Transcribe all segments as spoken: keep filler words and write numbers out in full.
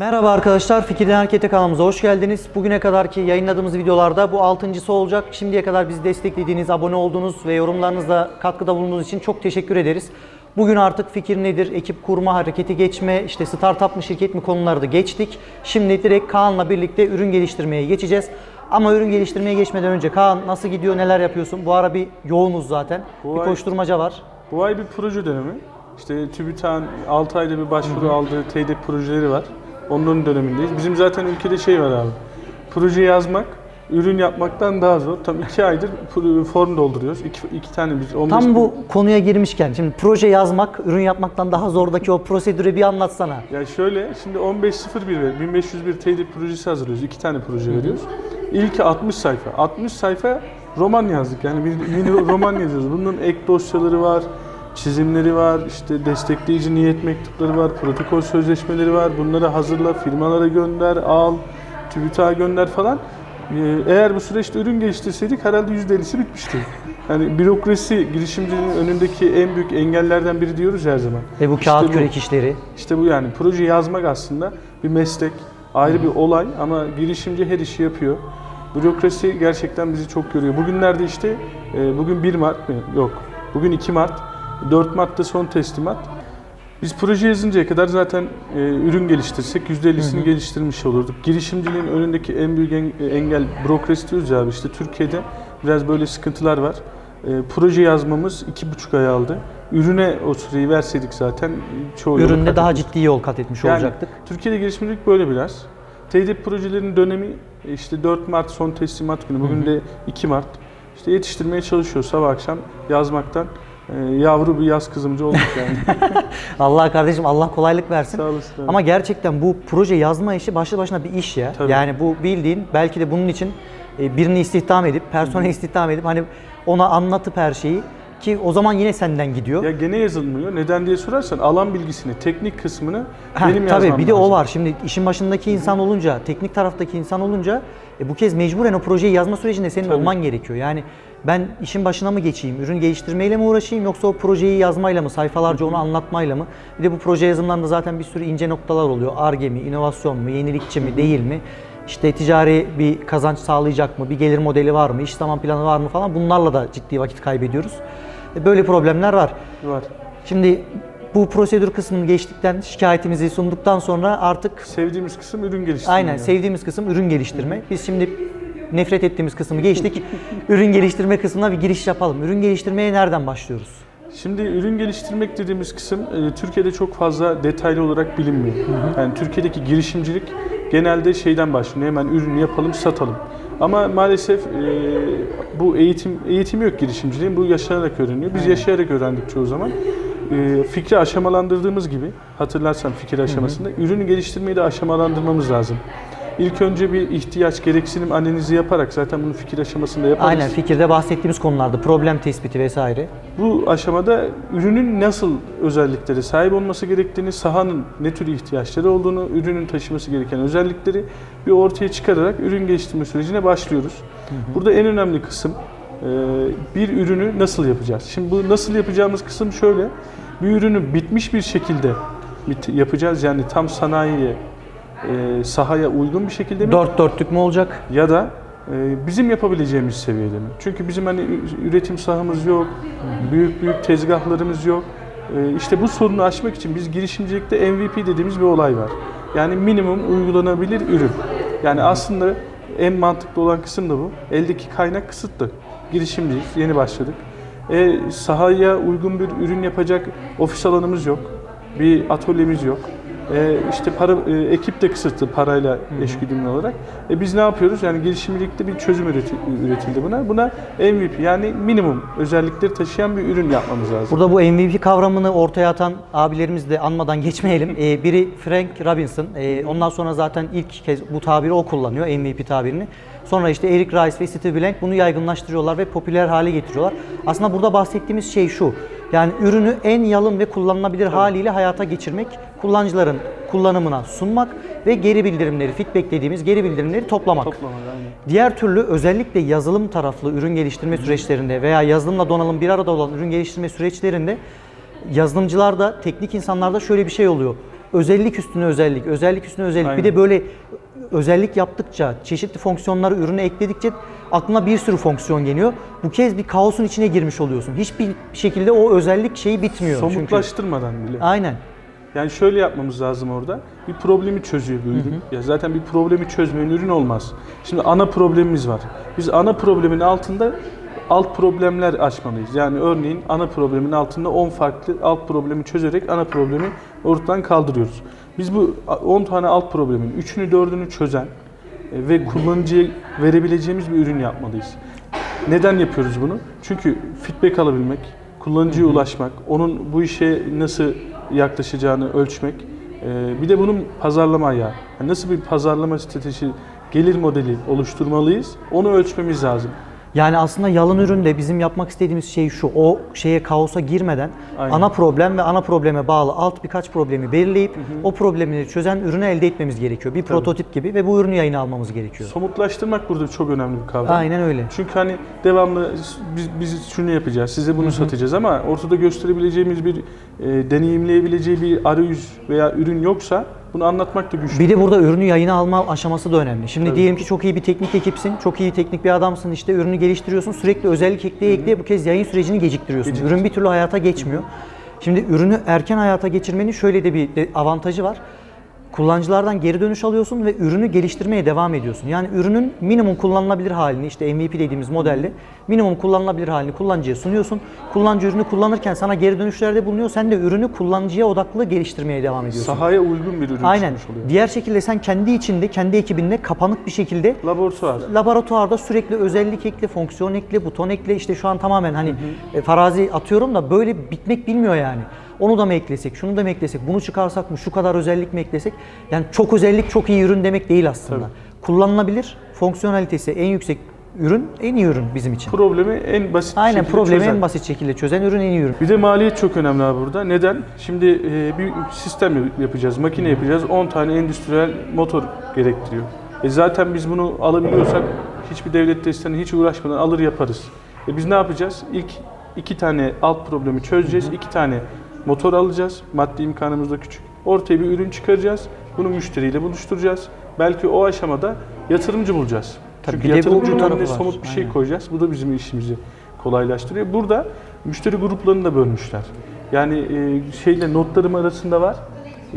Merhaba arkadaşlar, Fikirden Hareket'e kanalımıza hoş geldiniz. Bugüne kadarki yayınladığımız videolarda bu altıncısı olacak. Şimdiye kadar bizi desteklediğiniz, abone olduğunuz ve yorumlarınızla katkıda bulunduğunuz için çok teşekkür ederiz. Bugün artık fikir nedir, ekip kurma, harekete geçme, işte startup mı, şirket mi konuları da geçtik. Şimdi direkt Kaan'la birlikte ürün geliştirmeye geçeceğiz. Ama ürün geliştirmeye geçmeden önce Kaan, nasıl gidiyor, neler yapıyorsun? Bu ara bir yoğunuz zaten, bu bir ay, koşturmaca var. Bu ay bir proje dönemi. İşte TÜBİTAK'ın altı ayda bir başvuru Hı-hı. aldığı T D P projeleri var. Onların dönemindeyiz. Bizim zaten ülkede şey var abi, proje yazmak, ürün yapmaktan daha zor. Tam iki aydır form dolduruyoruz. İki, iki tane biz. on beş Tam bu bin... konuya girmişken, şimdi proje yazmak, ürün yapmaktan daha zordaki o prosedürü bir anlatsana. Ya şöyle, şimdi on beş sıfır bir, bin beş yüz bir T D P projesi hazırlıyoruz. İki tane proje veriyoruz. İlki altmış sayfa. altmış sayfa roman yazdık. Yani mini roman yazıyoruz. Bunun ek dosyaları var, çizimleri var, işte destekleyici niyet mektupları var, protokol sözleşmeleri var. Bunları hazırla, firmalara gönder, al, TÜBİTAK'a gönder falan. Eğer bu süreçte ürün geliştirseydik herhalde yüzde ellisi bitmişti. Yani bürokrasi girişimcinin önündeki en büyük engellerden biri diyoruz her zaman. E bu kağıt kürek işleri. İşte bu, yani proje yazmak aslında bir meslek, ayrı bir olay ama girişimci her işi yapıyor. Bürokrasi gerçekten bizi çok görüyor. Bugünlerde işte bugün bir Mart mı? Yok. Bugün iki Mart. dört Mart'ta son teslimat. Biz proje yazıncaya kadar zaten e, ürün geliştirsek yüzde ellisini geliştirmiş olurduk. Girişimciliğin önündeki en büyük engel bürokrasi diyoruz abi. İşte Türkiye'de biraz böyle sıkıntılar var. E, proje yazmamız iki buçuk ay aldı. Ürüne o süreyi verseydik zaten çoğu Üründe daha etmiş. ciddi yol kat etmiş yani, olacaktık. Türkiye'de girişimcilik böyle biraz. T D P projelerinin dönemi işte dört Mart son teslimat günü. Bugün hı hı. de iki Mart. İşte yetiştirmeye çalışıyor sabah akşam yazmaktan. Yavru bir yaz kızımcı olmuş yani. Allah kardeşim, Allah kolaylık versin. Sağ olasın. Ama gerçekten bu proje yazma işi başlı başına bir iş ya. Tabii. Yani bu bildiğin, belki de bunun için birini istihdam edip, personel istihdam edip hani ona anlatıp her şeyi, ki o zaman yine senden gidiyor. Ya gene yazılmıyor. Neden diye sorarsan alan bilgisini, teknik kısmını ha, benim yazmam. Tabii bir de lazım. O var. Şimdi işin başındaki insan olunca, teknik taraftaki insan olunca e, bu kez mecburen o projeyi yazma sürecinde senin tabii. olman gerekiyor. Yani ben işin başına mı geçeyim, ürün geliştirmeyle mi uğraşayım yoksa o projeyi yazmayla mı, sayfalarca onu anlatmayla mı? Bir de bu proje yazımlarında zaten bir sürü ince noktalar oluyor. Ar-Ge mi, inovasyon mu, yenilikçi mi, değil mi? İşte ticari bir kazanç sağlayacak mı, bir gelir modeli var mı, iş zaman planı var mı falan, bunlarla da ciddi vakit kaybediyoruz. Böyle problemler var. Var. Şimdi bu prosedür kısmını geçtikten, şikayetimizi sunduktan sonra artık... Sevdiğimiz kısım ürün geliştirme. Aynen, yani. sevdiğimiz kısım ürün geliştirme. Biz şimdi nefret ettiğimiz kısmı geçtik. Ürün geliştirme kısmına bir giriş yapalım. Ürün geliştirmeye nereden başlıyoruz? Şimdi ürün geliştirmek dediğimiz kısım Türkiye'de çok fazla detaylı olarak bilinmiyor. Yani Türkiye'deki girişimcilik genelde şeyden başlıyor. Hemen ürünü yapalım, satalım. Ama maalesef e, bu eğitim eğitim yok girişimciliğin. Bu yaşanarak öğreniyor. Biz yaşayarak öğrendik çoğu zaman. E, fikri aşamalandırdığımız gibi, hatırlarsan fikir aşamasında, hı hı. ürünü geliştirmeyi de aşamalandırmamız lazım. İlk önce bir ihtiyaç, gereksinim analizi yaparak zaten bunu fikir aşamasında yaparız. Aynen, fikirde bahsettiğimiz konularda problem tespiti vesaire. Bu aşamada ürünün nasıl özelliklere sahip olması gerektiğini, sahanın ne tür ihtiyaçları olduğunu, ürünün taşıması gereken özellikleri bir ortaya çıkararak ürün geliştirme sürecine başlıyoruz. Hı hı. Burada en önemli kısım bir ürünü nasıl yapacağız? Şimdi bu nasıl yapacağımız kısım şöyle, bir ürünü bitmiş bir şekilde yapacağız, yani tam sanayiye, E, sahaya uygun bir şekilde mi? Dört dörtlük mü olacak? Ya da e, bizim yapabileceğimiz seviyede mi? Çünkü bizim hani üretim sahamız yok, büyük büyük tezgahlarımız yok. E, işte bu sorunu aşmak için biz girişimcilikte M V P dediğimiz bir olay var. Yani minimum uygulanabilir ürün. Yani aslında en mantıklı olan kısım da bu. Eldeki kaynak kısıtlı. Girişimciyiz, yeni başladık. E, sahaya uygun bir ürün yapacak ofis alanımız yok, bir atölyemiz yok. Ee, işte para, e, ekip de kısıtlı parayla eşgüdümlü olarak. E, biz ne yapıyoruz? Yani girişimcilikte bir çözüm üretildi buna. Buna M V P, yani minimum özellikleri taşıyan bir ürün yapmamız lazım. Burada bu M V P kavramını ortaya atan abilerimizi de anmadan geçmeyelim. Ee, biri Frank Robinson. Ee, ondan sonra zaten ilk kez bu tabiri o kullanıyor, M V P tabirini. Sonra işte Eric Ries ve Steve Blank bunu yaygınlaştırıyorlar ve popüler hale getiriyorlar. Aslında burada bahsettiğimiz şey şu. Yani ürünü en yalın ve kullanılabilir evet. haliyle hayata geçirmek, kullanıcıların kullanımına sunmak ve geri bildirimleri, feedback dediğimiz geri bildirimleri toplamak. Toplamak aynen. Diğer türlü özellikle yazılım taraflı ürün geliştirme Hı. süreçlerinde veya yazılımla donanım bir arada olan ürün geliştirme süreçlerinde yazılımcılarda, teknik insanlarda şöyle bir şey oluyor. özellik üstüne özellik, özellik üstüne özellik. Aynen. Bir de böyle özellik yaptıkça, çeşitli fonksiyonları ürüne ekledikçe aklına bir sürü fonksiyon geliyor. Bu kez bir kaosun içine girmiş oluyorsun. Hiçbir şekilde o özellik şeyi bitmiyor. Somutlaştırmadan çünkü. Bile. Aynen. Yani şöyle yapmamız lazım orada. Bir problemi çözüyor bir ürün. Ya zaten bir problemi çözmeyen ürün olmaz. Şimdi ana problemimiz var. Biz ana problemin altında alt problemler açmalıyız. Yani örneğin ana problemin altında on farklı alt problemi çözerek ana problemi ortadan kaldırıyoruz. Biz bu on tane alt problemin üçünü dördünü çözen ve kullanıcıya verebileceğimiz bir ürün yapmalıyız. Neden yapıyoruz bunu? Çünkü feedback alabilmek, kullanıcıya hı hı. ulaşmak, onun bu işe nasıl yaklaşacağını ölçmek, bir de bunun pazarlama ayağı. Yani nasıl bir pazarlama stratejisi, gelir modeli oluşturmalıyız, onu ölçmemiz lazım. Yani aslında yalan üründe bizim yapmak istediğimiz şey şu, o şeye kaosa girmeden Aynen. ana problem ve ana probleme bağlı alt birkaç problemi belirleyip hı hı. o problemleri çözen ürünü elde etmemiz gerekiyor. Bir Tabii. prototip gibi ve bu ürünü yayına almamız gerekiyor. Somutlaştırmak burada çok önemli bir kavram. Aynen öyle. Çünkü hani devamlı biz, biz şunu yapacağız, size bunu hı hı. satacağız ama ortada gösterebileceğimiz bir, e, deneyimleyebileceği bir arayüz veya ürün yoksa bunu anlatmak da güçlü. Bir de burada ürünü yayına alma aşaması da önemli. Şimdi Tabii. diyelim ki çok iyi bir teknik ekipsin, çok iyi teknik bir adamsın, işte ürünü geliştiriyorsun, sürekli özellik ekleye Hı-hı. ekleye bu kez yayın sürecini geciktiriyorsun. Geciktir. Ürün bir türlü hayata geçmiyor. Hı-hı. Şimdi ürünü erken hayata geçirmenin şöyle de bir avantajı var. Kullanıcılardan geri dönüş alıyorsun ve ürünü geliştirmeye devam ediyorsun. Yani ürünün minimum kullanılabilir halini, işte M V P dediğimiz modelle minimum kullanılabilir halini kullanıcıya sunuyorsun. Kullanıcı ürünü kullanırken sana geri dönüşlerde bulunuyor. Sen de ürünü kullanıcıya odaklı geliştirmeye devam ediyorsun. Sahaya uygun bir ürün Aynen. çıkmış oluyor. Diğer şekilde sen kendi içinde, kendi ekibinde kapanık bir şekilde laboratuvar. laboratuvarda sürekli özellik ekle, fonksiyon ekle, buton ekle. İşte şu an tamamen hani hı hı. farazi atıyorum da böyle bitmek bilmiyor yani. Onu da mı eklesek, şunu da mı eklesek, bunu çıkarsak mı, şu kadar özellik mi eklesek? Yani çok özellik, çok iyi ürün demek değil aslında. Tabii. Kullanılabilir, fonksiyonalitesi en yüksek ürün, en iyi ürün bizim için. Problemi en basit şekilde Aynen, problemi çözen. en basit şekilde çözen ürün en iyi ürün. Bir de maliyet çok önemli abi burada. Neden? Şimdi e, bir sistem yapacağız, makine yapacağız. on tane endüstriyel motor gerektiriyor. E zaten biz bunu alabiliyorsak hiçbir devlet desteğine hiç uğraşmadan alır yaparız. E biz ne yapacağız? İlk iki tane alt problemi çözeceğiz, Hı-hı. iki tane motor alacağız, maddi imkanımız da küçük. Ortaya bir ürün çıkaracağız, bunu müşteriyle buluşturacağız. Belki o aşamada yatırımcı bulacağız. Tabii Çünkü yatırımcının önüne somut bir Aynen. şey koyacağız. Bu da bizim işimizi kolaylaştırıyor. Burada müşteri gruplarını da bölmüşler. Yani şeyle notlarım arasında var.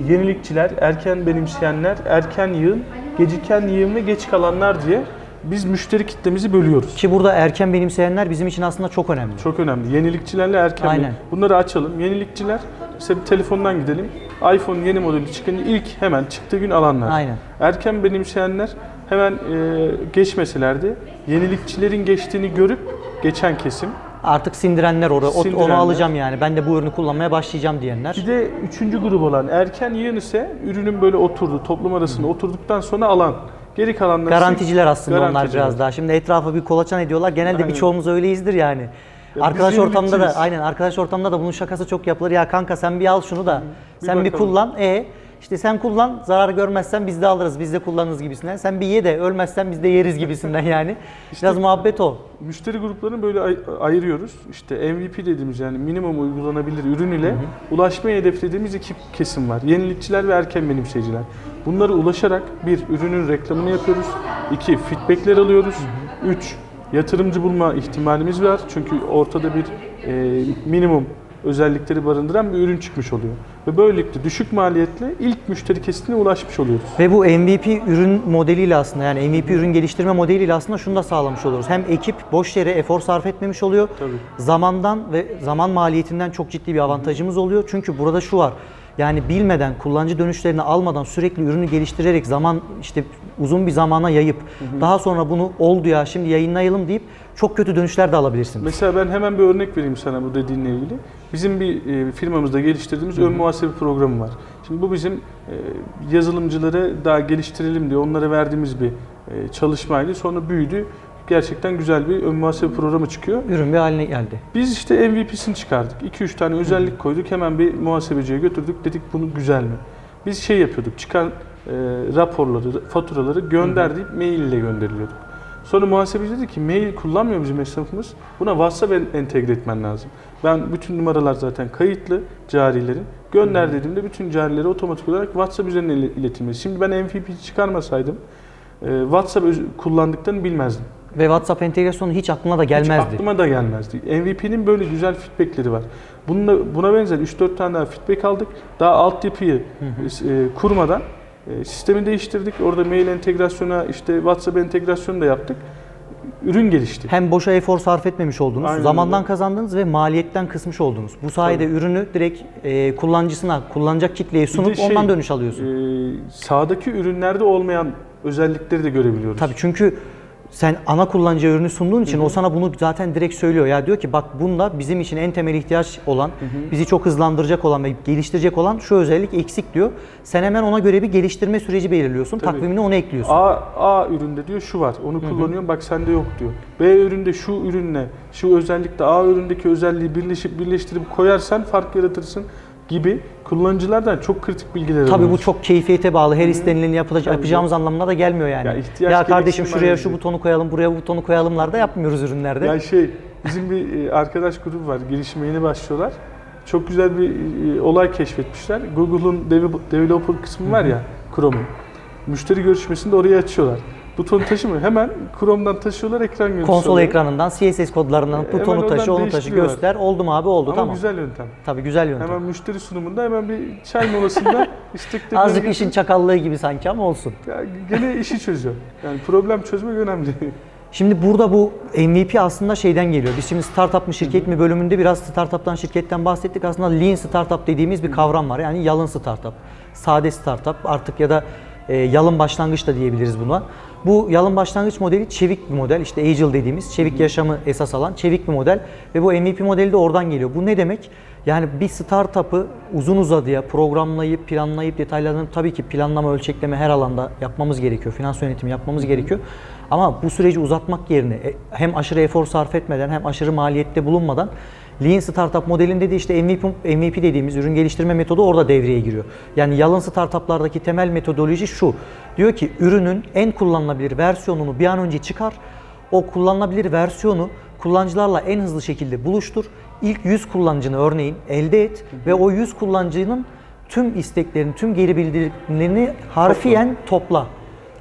Yenilikçiler, erken benimseyenler, erken yığın, geciken yığın ve geç kalanlar diye biz müşteri kitlemizi bölüyoruz. Ki burada erken benimseyenler bizim için aslında çok önemli. Çok önemli. Yenilikçilerle erken Aynen. Bunları açalım. Yenilikçiler, mesela bir telefondan gidelim. iPhone yeni modeli çıkınca ilk hemen çıktığı gün alanlar. Aynen. Erken benimseyenler hemen e, geçmeselerdi. Yenilikçilerin geçtiğini görüp geçen kesim. Artık sindirenler orada. Sindirenler. Onu alacağım yani. Ben de bu ürünü kullanmaya başlayacağım diyenler. Bir de üçüncü grup olan erken yığın ise ürünün böyle oturdu. Toplum arasında Hı. oturduktan sonra alan. Geri kalanlar garanticiler aslında garanticiler. Onlar biraz daha. Şimdi etrafa bir kolaçan ediyorlar. Genelde aynen. birçoğumuz öyleyizdir yani. Ya arkadaş ortamında da aynen arkadaş ortamında da bunun şakası çok yapılır. Ya kanka sen bir al şunu da Hı. bir sen bakalım. bir kullan. E işte sen kullan, zarar görmezsen biz de alırız, biz de kullanırız gibisinden. Sen bir ye de ölmezsen biz de yeriz gibisinden yani. İşte biraz muhabbet o. Müşteri gruplarını böyle ay- ayırıyoruz. İşte M V P dediğimiz yani minimum uygulanabilir ürün ile Hı. ulaşmayı hedeflediğimiz iki kesim var. Yenilikçiler ve erken benimseyiciler. Bunlara ulaşarak bir, ürünün reklamını yapıyoruz, iki, feedbackler alıyoruz, üç, yatırımcı bulma ihtimalimiz var. Çünkü ortada bir e, minimum özellikleri barındıran bir ürün çıkmış oluyor. Ve böylelikle düşük maliyetle ilk müşteri kesitine ulaşmış oluyoruz. Ve bu M V P ürün modeliyle aslında yani M V P ürün geliştirme modeliyle aslında şunu da sağlamış oluyoruz. Hem ekip boş yere efor sarf etmemiş oluyor. Tabii. Zamandan ve zaman maliyetinden çok ciddi bir avantajımız oluyor. Çünkü burada şu var. Yani bilmeden, kullanıcı dönüşlerini almadan sürekli ürünü geliştirerek zaman işte uzun bir zamana yayıp hı hı. daha sonra bunu oldu ya şimdi yayınlayalım deyip çok kötü dönüşler de alabilirsiniz. Mesela ben hemen bir örnek vereyim sana bu dediğinle ilgili. Bizim bir firmamızda geliştirdiğimiz hı hı. ön muhasebe programı var. Şimdi bu bizim yazılımcıları daha geliştirelim diye onlara verdiğimiz bir çalışmaydı. Sonra büyüdü. Gerçekten güzel bir ön muhasebe programı çıkıyor. Ürün bir haline geldi. Biz işte M V P'sini çıkardık. iki üç tane özellik koyduk. Hemen bir muhasebeciye götürdük. Dedik bunu güzel mi? Biz şey yapıyorduk. Çıkan e, raporları, faturaları gönder deyip mail ile gönderiliyorduk. Sonra muhasebeci dedi ki mail kullanmıyor bizim esnafımız. Buna WhatsApp entegre etmen lazım. Ben bütün numaralar zaten kayıtlı carilerin. Gönder dediğimde bütün C R'lere otomatik olarak WhatsApp üzerinden iletilmesi. Şimdi ben M V P çıkarmasaydım WhatsApp kullandıklarını bilmezdim. Ve WhatsApp entegrasyonu hiç aklına da gelmezdi. Hiç aklıma da gelmezdi. M V P'nin böyle güzel feedbackleri var. Bununla, buna benzer üç dört tane daha feedback aldık. Daha altyapıyı e, kurmadan e, sistemi değiştirdik. Orada mail entegrasyona, işte WhatsApp entegrasyonu da yaptık. Ürün gelişti. Hem boşa efor sarf etmemiş oldunuz, aynen zamandan bu. Kazandınız ve maliyetten kısmış oldunuz. Bu sayede tabii ürünü direkt e, kullanıcısına, kullanacak kitleye sunup şey, ondan dönüş alıyorsun. E, sahadaki ürünlerde olmayan özellikleri de görebiliyoruz. Tabii çünkü sen ana kullanıcıya ürünü sunduğun için hı hı. o sana bunu zaten direkt söylüyor. Ya diyor ki bak bununla bizim için en temel ihtiyaç olan, hı hı. bizi çok hızlandıracak olan ve geliştirecek olan şu özellik eksik diyor. Sen hemen ona göre bir geliştirme süreci belirliyorsun. Tabii. Takvimine onu ekliyorsun. A, A üründe diyor şu var. Onu kullanıyorum bak sende yok diyor. B üründe şu ürünle, şu özellikle A üründeki özelliği birleşip birleştirip koyarsan fark yaratırsın gibi kullanıcılardan çok kritik bilgiler alıyoruz. Tabii bu çok keyfiyete bağlı. Her istenileni yapacağımız anlamına da gelmiyor yani. Ya, ya kardeşim şuraya şu butonu koyalım, buraya bu butonu koyalımlar da yapmıyoruz ürünlerde. Ya şey, bizim bir arkadaş grubu var. Girişime yeni başlıyorlar. Çok güzel bir olay keşfetmişler. Google'un developer kısmı var ya, Chrome'un. Müşteri görüşmesinde oraya açıyorlar. Butonu taşımıyor. Hemen Chrome'dan taşıyorlar, ekran görüntüsü. Konsol oluyor. Ekranından, C S S kodlarından e, butonu taşı, onu taşı, göster. Oldu mu abi? Oldu. Ama tamam. Güzel yöntem. Tabii güzel yöntem. Hemen müşteri sunumunda hemen bir çay molasında istekli. Azıcık işin çakallığı gibi sanki ama olsun. Ya, gene işi çözüyor. Yani problem çözmek önemli. Şimdi burada bu M V P aslında şeyden geliyor. Biz şimdi startup mı şirket mi bölümünde biraz startup'tan şirketten bahsettik. Aslında Lean Startup dediğimiz bir kavram var. Yani yalın startup, sade startup artık ya da E, yalın başlangıç da diyebiliriz buna. Bu yalın başlangıç modeli çevik bir model. İşte Agile dediğimiz çevik yaşamı esas alan çevik bir model. Ve bu M V P modeli de oradan geliyor. Bu ne demek? Yani bir startup'ı uzun uzadıya programlayıp, planlayıp, detaylandırıp tabii ki planlama, ölçekleme her alanda yapmamız gerekiyor. Finans yönetimi yapmamız gerekiyor. Ama bu süreci uzatmak yerine hem aşırı efor sarf etmeden hem aşırı maliyette bulunmadan Lean Startup modelinde de işte M V P, M V P dediğimiz ürün geliştirme metodu orada devreye giriyor. Yani yalın startuplardaki temel metodoloji şu. Diyor ki ürünün en kullanılabilir versiyonunu bir an önce çıkar. O kullanılabilir versiyonu kullanıcılarla en hızlı şekilde buluştur. İlk yüz kullanıcını örneğin elde et ve o yüz kullanıcının tüm isteklerini, tüm geri bildirimlerini harfiyen topla.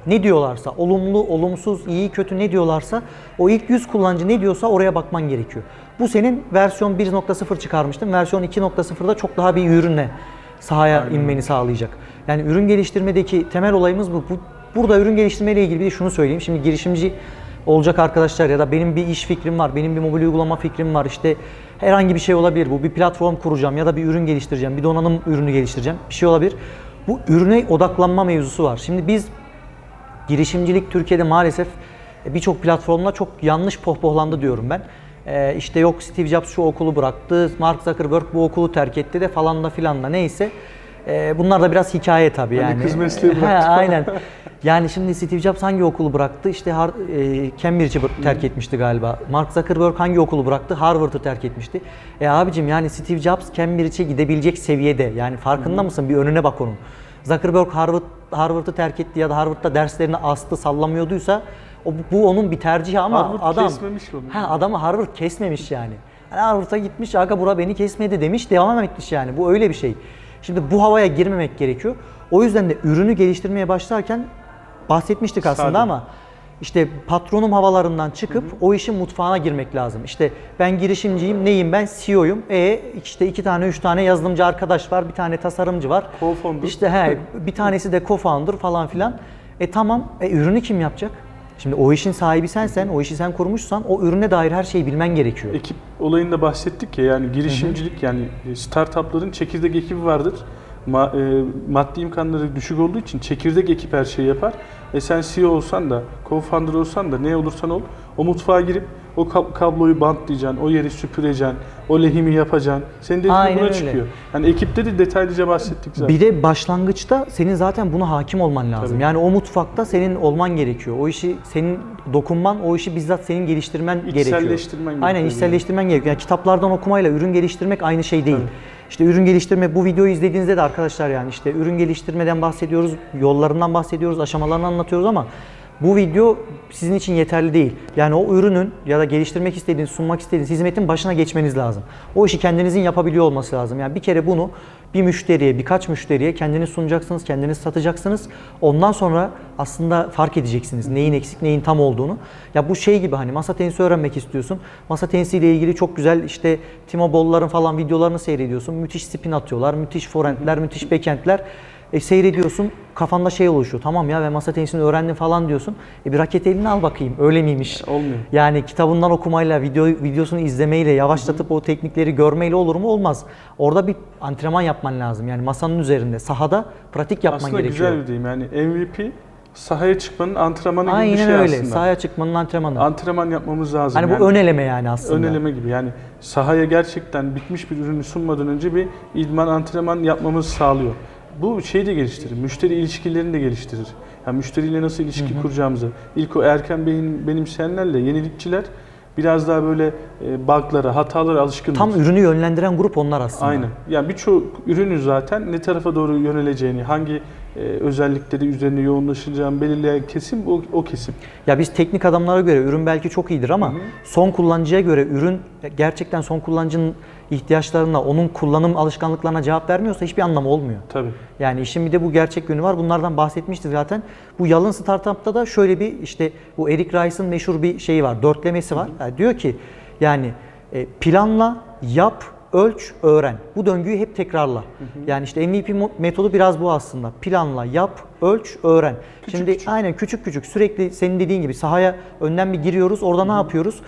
Ne diyorlarsa, olumlu, olumsuz, iyi, kötü ne diyorlarsa, o ilk yüz kullanıcı ne diyorsa oraya bakman gerekiyor. Bu senin versiyon bir nokta sıfır çıkarmıştın. Versiyon iki nokta sıfırda çok daha bir ürünle sahaya aynen. inmeni sağlayacak. Yani ürün geliştirmedeki temel olayımız bu. Burada ürün geliştirme ile ilgili bir de şunu söyleyeyim. Şimdi girişimci olacak arkadaşlar ya da benim bir iş fikrim var, benim bir mobil uygulama fikrim var. İşte herhangi bir şey olabilir bu. Bir platform kuracağım ya da bir ürün geliştireceğim, bir donanım ürünü geliştireceğim. Bir şey olabilir. Bu ürüne odaklanma mevzusu var. Şimdi biz girişimcilik Türkiye'de maalesef birçok platformla çok yanlış pohpohlandı diyorum ben. Ee, işte yok Steve Jobs şu okulu bıraktı, Mark Zuckerberg bu okulu terk etti de falan da filan da neyse. Ee, bunlar da biraz hikaye tabii yani. Hani kız mesleği bıraktı. Aynen. Yani şimdi Steve Jobs hangi okulu bıraktı? İşte e, Cambridge'i terk etmişti galiba. Mark Zuckerberg hangi okulu bıraktı? Harvard'ı terk etmişti. E abicim yani Steve Jobs Cambridge'e gidebilecek seviyede. Yani farkında Hı-hı. mısın? Bir önüne bak onun. Zuckerberg Harvard, Harvard'ı terk etti ya da Harvard'da derslerini astı, sallamıyorduysa o, bu onun bir tercihi ama Harvard adam kesmemiş onu. Ha, adamı Harvard kesmemiş yani. yani Harvard'a gitmiş, aga bura beni kesmedi demiş, devam etmiş yani. Bu öyle bir şey. Şimdi bu havaya girmemek gerekiyor. O yüzden de ürünü geliştirmeye başlarken bahsetmiştik aslında Sadece. ama işte patronum havalarından çıkıp hı hı. o işin mutfağına girmek lazım. İşte ben girişimciyim, neyim ben? C E O'yum. E işte iki tane, üç tane yazılımcı arkadaş var, bir tane tasarımcı var. Co-founder. İşte he, bir tanesi de co-founder falan filan. E tamam, e, ürünü kim yapacak? Şimdi o işin sahibi sensen, o işi sen kurmuşsan o ürüne dair her şeyi bilmen gerekiyor. Ekip olayında bahsettik ya yani girişimcilik hı hı. yani startupların çekirdek ekibi vardır. Ma, e, maddi imkanları düşük olduğu için çekirdek ekip her şeyi yapar. E sen C E O olsan da, co-founder olsan da ne olursan ol, o mutfağa girip o kabloyu bantlayacaksın, o yeri süpüreceksin, o lehimi yapacaksın. Senin dediğin buna öyle. Çıkıyor. Yani ekipte de detaylıca bahsettik zaten. Bir de başlangıçta senin zaten buna hakim olman lazım. Tabii. Yani o mutfakta senin olman gerekiyor. O işi senin dokunman, o işi bizzat senin geliştirmen gerekiyor. İçselleştirmen gerekiyor. Aynen içselleştirmen gerekiyor. Yani kitaplardan okumayla ürün geliştirmek aynı şey değil. Tabii. İşte ürün geliştirme, bu videoyu izlediğinizde de arkadaşlar yani işte ürün geliştirmeden bahsediyoruz, yollarından bahsediyoruz, aşamalarını anlatıyoruz ama bu video sizin için yeterli değil. Yani o ürünün ya da geliştirmek istediğiniz, sunmak istediğiniz hizmetin başına geçmeniz lazım. O işi kendinizin yapabiliyor olması lazım. Yani bir kere bunu bir müşteriye, birkaç müşteriye kendiniz sunacaksınız, kendiniz satacaksınız. Ondan sonra aslında fark edeceksiniz neyin eksik, neyin tam olduğunu. Ya bu şey gibi, hani masa tenisi öğrenmek istiyorsun. Masa tenisiyle ilgili çok güzel işte Timo Boll'ların falan videolarını seyrediyorsun. Müthiş spin atıyorlar, müthiş forehandler, müthiş backhandler. E, seyrediyorsun, kafanda şey oluşuyor, tamam ya ben masa tenisini öğrendim falan diyorsun. E, bir raket eline al bakayım, öyle miymiş? Olmuyor. Yani kitabından okumayla, video videosunu izlemeyle, yavaşlatıp hı-hı, o teknikleri görmeyle olur mu? Olmaz. Orada bir antrenman yapman lazım. Yani masanın üzerinde, sahada pratik yapman aslında gerekiyor. Aslında güzel bir deyim yani, M V P sahaya çıkmanın antrenmanı gibi aynen bir şey öyle. Aslında. Aynen öyle, sahaya çıkmanın antrenmanı. Antrenman yapmamız lazım. Hani yani bu ön eleme yani aslında. Ön eleme gibi yani, sahaya gerçekten bitmiş bir ürünü sunmadan önce bir idman, antrenman yapmamızı sağlıyor. Bu şeyi de geliştirir, müşteri ilişkilerini de geliştirir. Yani müşteriyle nasıl ilişki hı hı, kuracağımızı, ilk o erken benim, benimseyenlerle yenilikçiler biraz daha böyle bug'lara, hatalara alışkındır. Tam ürünü yönlendiren grup onlar aslında. Aynen. Yani birçok ürünü zaten ne tarafa doğru yöneleceğini, hangi e, özellikleri üzerine yoğunlaşacağını belirleyen kesim o, o kesim. Ya biz teknik adamlara göre ürün belki çok iyidir ama hı hı, son kullanıcıya göre ürün gerçekten son kullanıcının ihtiyaçlarına, onun kullanım alışkanlıklarına cevap vermiyorsa hiçbir anlamı olmuyor. Tabii. Yani işin bir de bu gerçek yönü var. Bunlardan bahsetmiştik zaten. Bu yalın startup'ta da şöyle bir işte bu Eric Ries'in meşhur bir şeyi var, dörtlemesi var. Yani diyor ki yani planla, yap, ölç, öğren. Bu döngüyü hep tekrarla. Hı hı. Yani işte M V P metodu biraz bu aslında. Planla, yap, ölç, öğren. Küçük, Şimdi küçük. aynen küçük küçük sürekli senin dediğin gibi sahaya önden bir giriyoruz. Orada hı hı, ne yapıyoruz?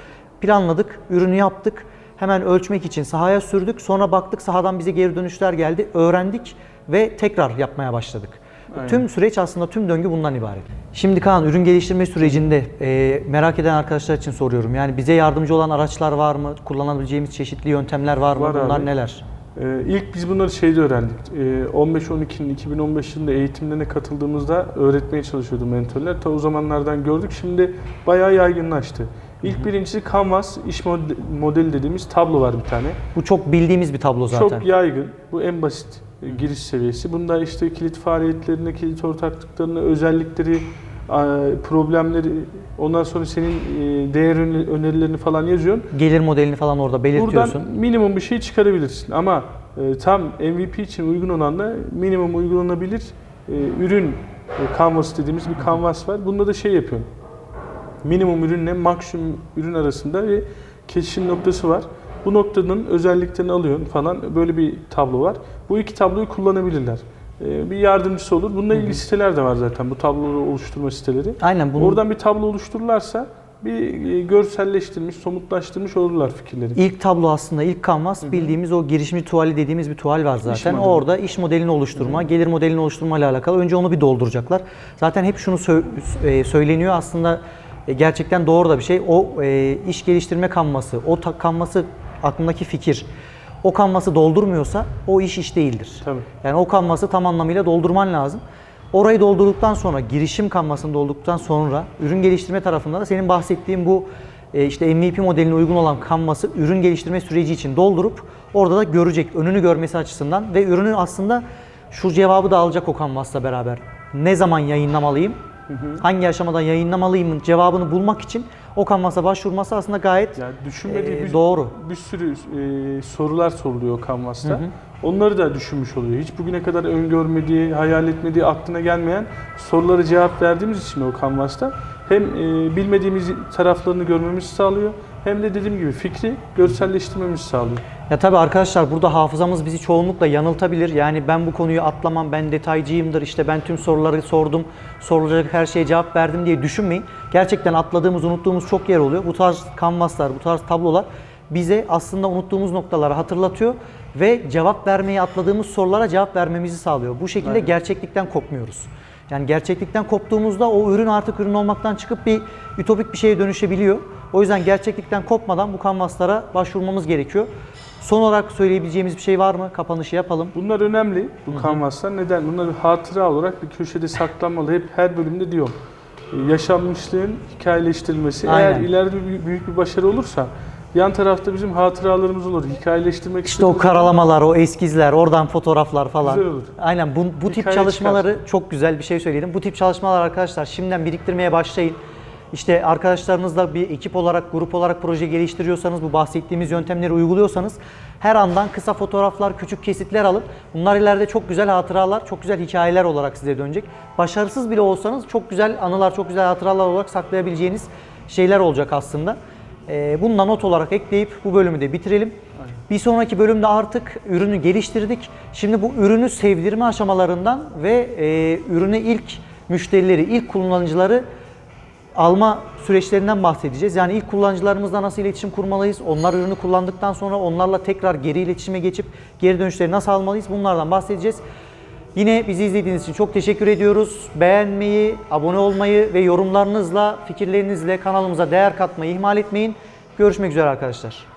Planladık, ürünü yaptık. Hemen ölçmek için sahaya sürdük. Sonra baktık sahadan bize geri dönüşler geldi. Öğrendik ve tekrar yapmaya başladık. Aynen. Tüm süreç aslında, tüm döngü bundan ibaret. Şimdi Kaan, ürün geliştirme sürecinde e, merak eden arkadaşlar için soruyorum. Yani bize yardımcı olan araçlar var mı? Kullanabileceğimiz çeşitli yöntemler var mı? Var Bunlar abi. neler? Ee, ilk biz bunları şeyde öğrendik. Ee, on beş on iki iki bin on beş yılında eğitimlerine katıldığımızda öğretmeye çalışıyordu mentorlar. Ta o zamanlardan gördük. Şimdi bayağı yaygınlaştı. İlk birincisi Canvas, iş modeli dediğimiz tablo var bir tane. Bu çok bildiğimiz bir tablo zaten. Çok yaygın. Bu en basit giriş seviyesi. Bunda işte kilit faaliyetlerini, kilit ortaklıklarını, özellikleri, problemleri, ondan sonra senin değer önerilerini falan yazıyorsun. Gelir modelini falan orada belirtiyorsun. Buradan minimum bir şey çıkarabilirsin ama tam M V P için uygun olanla minimum uygulanabilir ürün Canvas dediğimiz bir Canvas var. Bunda da şey yapıyorsun. Minimum ürünle maksimum ürün arasında bir kesişim noktası var. Bu noktanın özelliklerini alıyorsun falan, böyle bir tablo var. Bu iki tabloyu kullanabilirler. Ee, bir yardımcısı olur. Bununla ilgili siteler de var zaten, bu tabloları oluşturma siteleri. Aynen. Bunu... Oradan bir tablo oluştururlarsa bir görselleştirilmiş, somutlaştırmış olurlar fikirleri. İlk tablo aslında, ilk kanvas bildiğimiz o girişimci tuvali dediğimiz bir tuval var zaten. İş Orada iş modelini oluşturma, hı-hı, gelir modelini oluşturma ile alakalı. Önce onu bir dolduracaklar. Zaten hep şunu sö- söyleniyor aslında. Gerçekten doğru da bir şey. O e, iş geliştirme kanvası, o ta, kanvası aklındaki fikir, o kanvası doldurmuyorsa o iş iş değildir. Tabii. Yani o kanvası tam anlamıyla doldurman lazım. Orayı doldurduktan sonra, girişim kanvasını doldurduktan sonra ürün geliştirme tarafında da senin bahsettiğin bu e, işte M V P modeline uygun olan kanvası ürün geliştirme süreci için doldurup orada da görecek, önünü görmesi açısından ve ürünü aslında şu cevabı da alacak o kanvasla beraber. Ne zaman yayınlamalıyım? Hı hı. Hangi aşamadan yayınlamalıyımın cevabını bulmak için o kanvasa başvurması aslında gayet yani e, bir, doğru. Bir sürü e, sorular soruluyor kanvasta. Hı hı. Onları da düşünmüş oluyor. Hiç bugüne kadar öngörmediği, hayal etmediği, aklına gelmeyen sorulara cevap verdiğimiz için o kanvasta hem e, bilmediğimiz taraflarını görmemizi sağlıyor, hem de dediğim gibi fikri görselleştirmemizi sağlıyor. Ya tabii arkadaşlar, burada hafızamız bizi çoğunlukla yanıltabilir. Yani ben bu konuyu atlamam, ben detaycıyımdır, işte ben tüm soruları sordum, sorulacak her şeye cevap verdim diye düşünmeyin. Gerçekten atladığımız, unuttuğumuz çok yer oluyor. Bu tarz kanvaslar, bu tarz tablolar bize aslında unuttuğumuz noktaları hatırlatıyor ve cevap vermeyi atladığımız sorulara cevap vermemizi sağlıyor. Bu şekilde aynen, gerçeklikten kopmuyoruz. Yani gerçeklikten koptuğumuzda o ürün artık ürün olmaktan çıkıp bir ütopik bir şeye dönüşebiliyor. O yüzden gerçeklikten kopmadan bu kanvaslara başvurmamız gerekiyor. Son olarak söyleyebileceğimiz bir şey var mı? Kapanışı yapalım. Bunlar önemli, bu kanvaslar. Neden? Bunlar hatıra olarak bir köşede saklanmalı. Hep her bölümde diyorum. Yaşanmışlığın hikayeleştirilmesi. Aynen. Eğer ileride büyük bir başarı olursa Yan tarafta bizim hatıralarımız olur. Hikayeleştirmek İşte o karalamalar, o eskizler, oradan fotoğraflar falan. Güzel olur. Aynen bu, bu tip çalışmaları çıkar. Çok güzel bir şey söyleyelim. Bu tip çalışmalar arkadaşlar şimdiden biriktirmeye başlayın. İşte arkadaşlarınızla bir ekip olarak, grup olarak proje geliştiriyorsanız, bu bahsettiğimiz yöntemleri uyguluyorsanız her andan kısa fotoğraflar, küçük kesitler alıp bunlar ileride çok güzel hatıralar, çok güzel hikayeler olarak size dönecek. Başarısız bile olsanız çok güzel anılar, çok güzel hatıralar olarak saklayabileceğiniz şeyler olacak aslında. Bundan not olarak ekleyip bu bölümü de bitirelim. Aynen. Bir sonraki bölümde artık ürünü geliştirdik. Şimdi bu ürünü sevdirme aşamalarından ve e, ürünü ilk müşterileri, ilk kullanıcıları alma süreçlerinden bahsedeceğiz. Yani ilk kullanıcılarımızla nasıl iletişim kurmalıyız, onlar ürünü kullandıktan sonra onlarla tekrar geri iletişime geçip geri dönüşleri nasıl almalıyız, bunlardan bahsedeceğiz. Yine bizi izlediğiniz için çok teşekkür ediyoruz. Beğenmeyi, abone olmayı ve yorumlarınızla, fikirlerinizle kanalımıza değer katmayı ihmal etmeyin. Görüşmek üzere arkadaşlar.